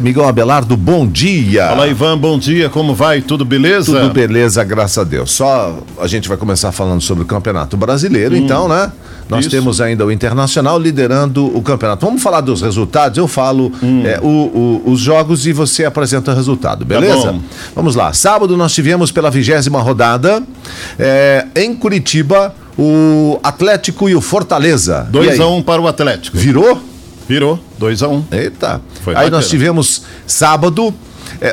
repórter Miguel Abelardo, bom dia. Fala, Ivan, bom dia, como vai? Tudo beleza? Tudo beleza, graças a Deus. Só a gente vai começar falando sobre o Campeonato Brasileiro, então, né? Nós temos ainda o Internacional liderando o campeonato. Vamos falar dos resultados? Eu falo os jogos e você apresenta o resultado, beleza? Tá bom. Vamos lá. Sábado nós tivemos pela 20ª rodada em Curitiba o Atlético e o Fortaleza. 2-1 para o Atlético. Virou, 2-1. Eita. Foi aí bacana. Nós tivemos sábado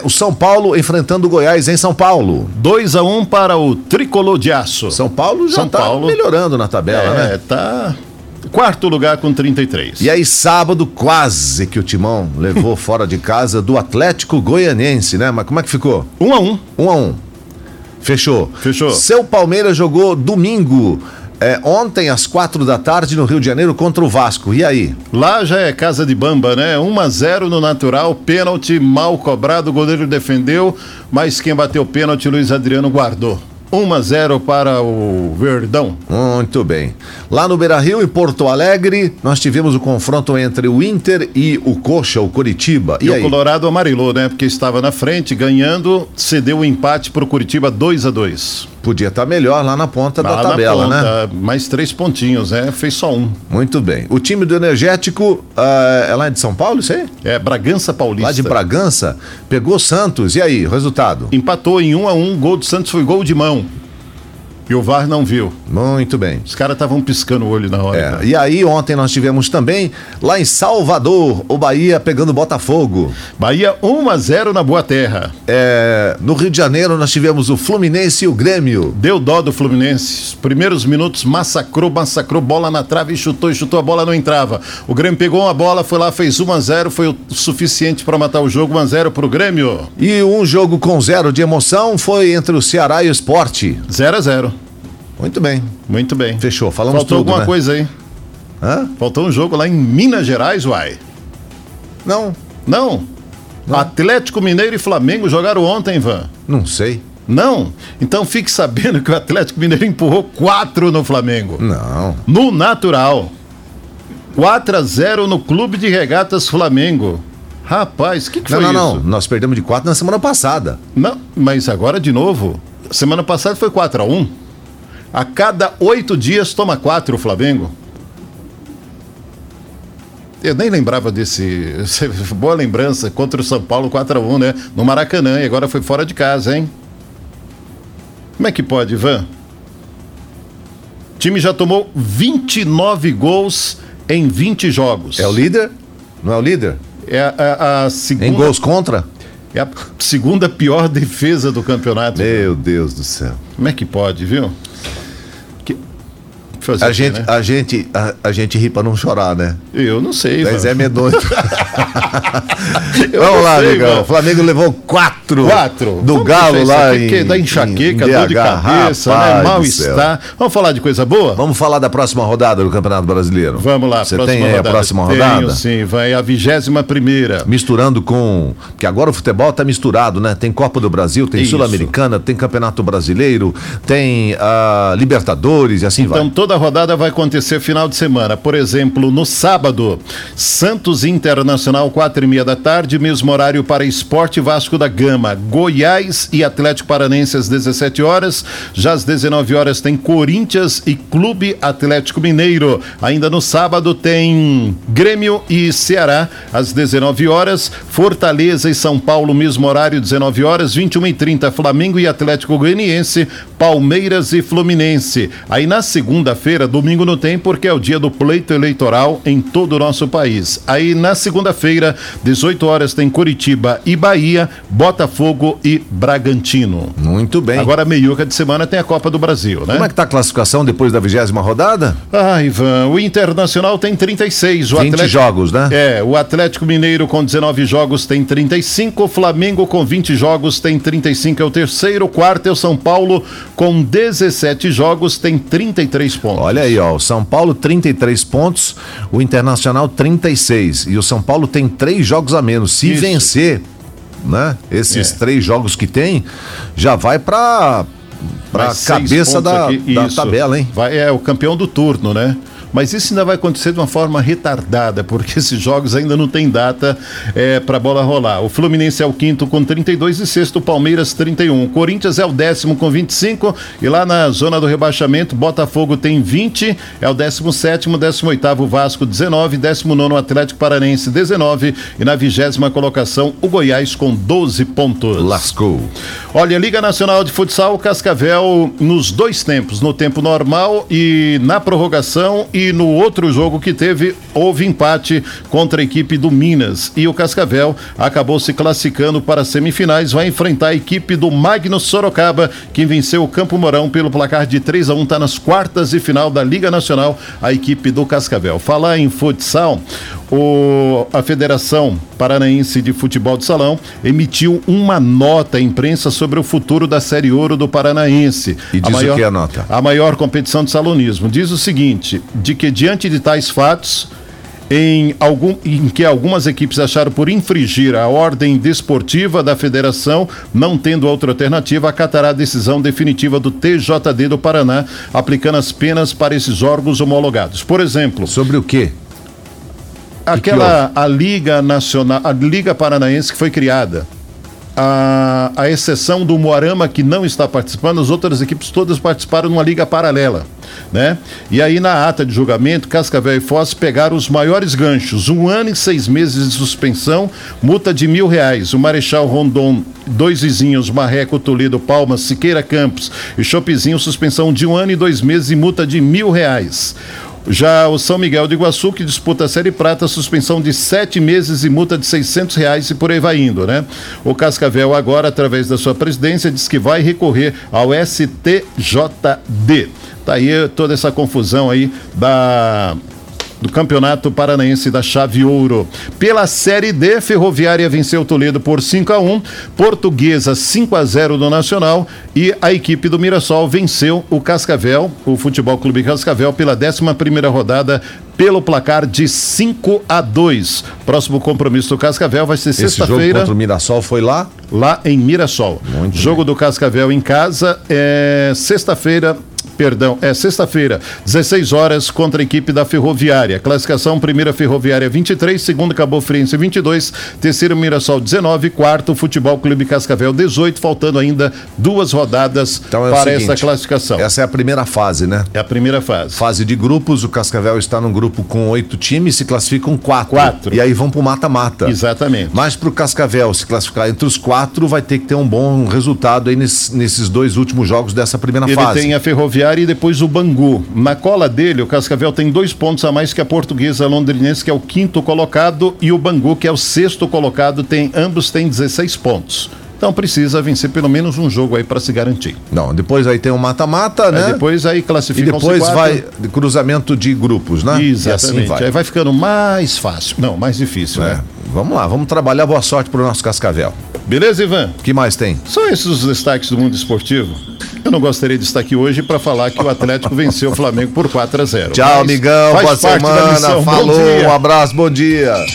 o São Paulo enfrentando o Goiás em São Paulo. 2-1 para o Tricolor de Aço. São Paulo já está melhorando na tabela, né? Tá quarto lugar com 33. E aí sábado quase que o Timão levou fora de casa do Atlético Goianiense, né? Mas como é que ficou? 1-1. 1-1. Fechou. Seu Palmeiras jogou domingo. Ontem, às 16h, no Rio de Janeiro, contra o Vasco. E aí? Lá já é casa de bamba, né? 1-0 no natural, pênalti mal cobrado, o goleiro defendeu, mas quem bateu o pênalti, Luiz Adriano, guardou. 1-0 para o Verdão. Muito bem. Lá no Beira-Rio, em Porto Alegre, nós tivemos o confronto entre o Inter e o Coxa, o Curitiba. E aí? O Colorado amarelou, né? Porque estava na frente, ganhando, cedeu o empate para o Curitiba 2-2. Podia estar melhor lá na ponta da tabela, né? Mais 3 pontinhos, né? Fez só 1. Muito bem. O time do Energético, é lá de São Paulo, isso aí? É, Bragança Paulista. Lá de Bragança, pegou o Santos. E aí, resultado? Empatou em 1-1, gol do Santos foi gol de mão. E o VAR não viu. Muito bem. Os caras estavam piscando o olho na hora. Cara. E aí ontem nós tivemos também, lá em Salvador, o Bahia pegando o Botafogo. Bahia 1-0 na Boa Terra. No Rio de Janeiro nós tivemos o Fluminense e o Grêmio. Deu dó do Fluminense. Os primeiros minutos massacrou, bola na trave e chutou, a bola não entrava. O Grêmio pegou uma bola, foi lá, fez 1-0, foi o suficiente para matar o jogo, 1-0 pro Grêmio. E um jogo com 0 de emoção foi entre o Ceará e o Sport. 0-0. Muito bem. Fechou, falamos tudo, né? Faltou alguma coisa aí. Hã? Faltou um jogo lá em Minas Gerais, uai. Não. Atlético Mineiro e Flamengo jogaram ontem, Ivan. Não sei. Não? Então fique sabendo que o Atlético Mineiro empurrou 4 no Flamengo. Não. No natural. 4-0 no Clube de Regatas Flamengo. Rapaz, que foi isso? Não, nós perdemos de 4 na semana passada. Não, mas agora de novo. Semana passada foi 4-1. A cada 8 dias toma 4 o Flamengo. Eu nem lembrava desse... Boa lembrança, contra o São Paulo 4-1, né? No Maracanã, e agora foi fora de casa, hein? Como é que pode, Ivan? O time já tomou 29 gols em 20 jogos. É o líder? Não é o líder? É a segunda... Em gols contra? É a segunda pior defesa do campeonato. Meu Deus do céu. Como é que pode, viu? A gente ri pra não chorar, né? Eu não sei, mas é medonho. Vamos lá, Miguel. O Flamengo levou 4 do Galo lá em da enxaqueca, em DH, dor de cabeça, né? Mal-estar. Vamos falar de coisa boa? Vamos falar da próxima rodada do Campeonato Brasileiro. Vamos lá. Você tem aí a próxima rodada? Tenho, sim. Vai a 21ª. Misturando com... Porque agora o futebol tá misturado, né? Tem Copa do Brasil, tem Sul-Americana, tem Campeonato Brasileiro, tem Libertadores e assim vai. Então toda a rodada vai acontecer final de semana. Por exemplo, no sábado, Santos Internacional, 16h30, mesmo horário para Sport, Vasco da Gama, Goiás e Atlético Paranaense às 17h. Já às 19h tem Corinthians e Clube Atlético Mineiro. Ainda no sábado tem Grêmio e Ceará às 19h, Fortaleza e São Paulo, mesmo horário, 19h, 21h30, Flamengo e Atlético Goianiense, Palmeiras e Fluminense. Aí na segunda-feira, domingo não tem porque é o dia do pleito eleitoral em todo o nosso país. Aí na segunda-feira, 18h, tem Curitiba e Bahia, Botafogo e Bragantino. Muito bem. Agora, meiuca de semana, tem a Copa do Brasil, né? Como é que tá a classificação depois da 20ª rodada? Ah, Ivan, o Internacional tem 36. 20 jogos, né? O Atlético Mineiro com 19 jogos tem 35, o Flamengo com 20 jogos tem 35, é o terceiro, o quarto é o São Paulo com 17 jogos, tem 33. Pontos. Olha aí, ó, o São Paulo 33 pontos, o Internacional 36, e o São Paulo tem 3 jogos a menos, se vencer, né, esses 3 jogos que tem, já vai pra cabeça da tabela, hein? Vai, o campeão do turno, né? mas isso ainda vai acontecer de uma forma retardada, porque esses jogos ainda não tem data para a bola rolar. O Fluminense é o quinto com 32 e sexto, o Palmeiras 31. O Corinthians é o décimo com 25 e lá na zona do rebaixamento, Botafogo tem 20, é o 17º, 18º Vasco 19, 19º Atlético Paranaense 19 e na 20ª colocação o Goiás com 12 pontos. Lascou. Olha, Liga Nacional de Futsal, o Cascavel nos dois tempos, no tempo normal e na prorrogação, e no outro jogo que teve, houve empate contra a equipe do Minas e o Cascavel acabou se classificando para as semifinais, vai enfrentar a equipe do Magno Sorocaba, que venceu o Campo Mourão pelo placar de 3-1, está nas quartas de final da Liga Nacional, a equipe do Cascavel. Falar em futsal, a Federação Paranaense de Futebol de Salão emitiu uma nota à imprensa sobre o futuro da Série Ouro do Paranaense. E diz o que a nota? A maior competição de salonismo. Diz o seguinte, de que diante de tais fatos, em que algumas equipes acharam por infringir a ordem desportiva da federação, não tendo outra alternativa, acatará a decisão definitiva do TJD do Paraná, aplicando as penas para esses órgãos homologados. Por exemplo... Sobre o quê? Aquela, a Liga Nacional, a Liga Paranaense que foi criada, a exceção do Moarama, que não está participando, as outras equipes todas participaram numa liga paralela, né? E aí na ata de julgamento, Cascavel e Foz pegaram os maiores ganchos, 1 ano e 6 meses de suspensão, multa de R$1.000, o Marechal Rondon, dois vizinhos, Marreco, Toledo, Palmas, Siqueira Campos e Chopizinho, suspensão de 1 ano e 2 meses e multa de R$1.000. Já o São Miguel do Iguaçu, que disputa a Série Prata, suspensão de 7 meses e multa de R$600 e por aí vai indo, né? O Cascavel agora, através da sua presidência, diz que vai recorrer ao STJD. Tá aí toda essa confusão aí do Campeonato Paranaense da Chave Ouro. Pela Série D, Ferroviária venceu Toledo por 5-1, Portuguesa 5-0 do Nacional e a equipe do Mirassol venceu o Cascavel, o Futebol Clube Cascavel, pela 11ª rodada pelo placar de 5-2. Próximo compromisso do Cascavel vai ser sexta-feira. Esse jogo contra o Mirassol foi lá? Lá em Mirassol. Muito jogo bem. Do Cascavel em casa é sexta-feira, 16h, contra a equipe da Ferroviária. Classificação, primeira Ferroviária 23, segunda Cabo Friense 22, terceiro Mirassol 19, quarto Futebol Clube Cascavel 18, faltando ainda 2 rodadas então, para seguinte, essa classificação. Essa é a primeira fase, né? É a primeira fase. Fase de grupos, o Cascavel está num grupo com 8 times, se classificam 4. E aí vão pro mata-mata. Exatamente. Mas pro Cascavel se classificar entre os 4, vai ter que ter um bom resultado aí nesses 2 últimos jogos dessa primeira fase. Ele tem a Ferroviária e depois o Bangu. Na cola dele, o Cascavel tem 2 pontos a mais que a Portuguesa Londrinense, que é o 5º colocado, e o Bangu, que é o 6º colocado, ambos têm 16 pontos. Então precisa vencer pelo menos um jogo aí para se garantir. Não, depois aí tem um mata-mata, né? Depois aí classifica. E depois vai cruzamento de grupos, né? Exatamente. E assim vai. Aí vai ficando mais fácil. Não, mais difícil, né? Vamos lá, vamos trabalhar. Boa sorte pro nosso Cascavel. Beleza, Ivan? O que mais tem? São esses os destaques do mundo esportivo. Eu não gostaria de estar aqui hoje para falar que o Atlético venceu o Flamengo por 4-0. Tchau, amigão. Boa semana. Falou. Um abraço, bom dia.